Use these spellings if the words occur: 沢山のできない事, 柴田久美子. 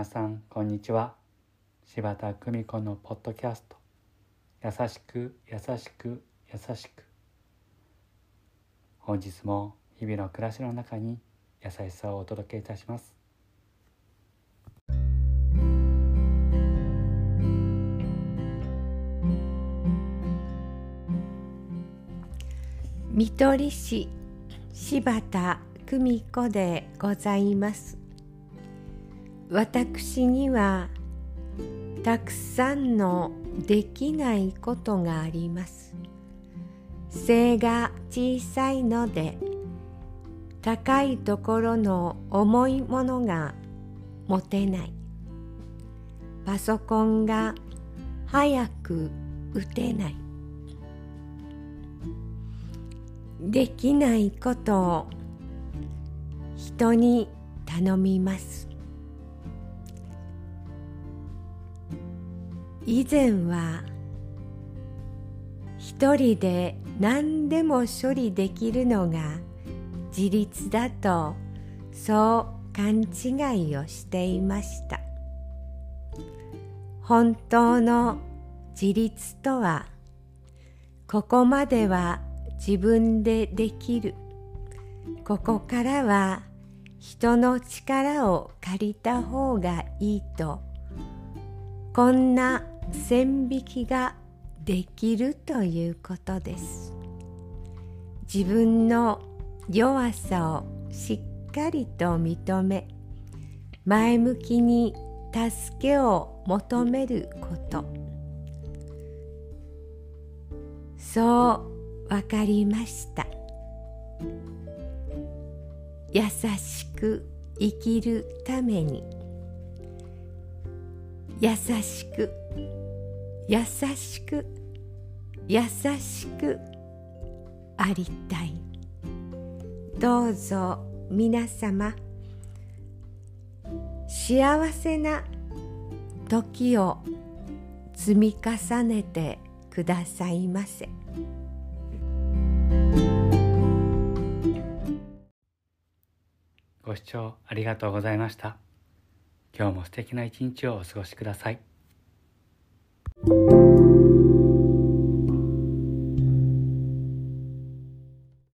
皆さんこんにちは。柴田久美子のポッドキャスト、優しく優しく優しく。本日も日々の暮らしの中に優しさをお届けいたします。看取り師柴田久美子でございます。私にはたくさんのできないことがあります。背が小さいので高いところの重いものが持てない。パソコンが早く打てない。できないことを人に頼みます。以前は一人で何でも処理できるのが自立だと、そう勘違いをしていました。本当の自立とは、ここまでは自分でできる、ここからは人の力を借りた方がいいと、こんな線引きができるということです。自分の弱さをしっかりと認め、前向きに助けを求めること。そうわかりました。優しく生きるために、優しく優しく優しくありたい。どうぞ皆様、幸せな時を積み重ねてくださいませ。ご視聴ありがとうございました。今日も素敵な一日をお過ごしください。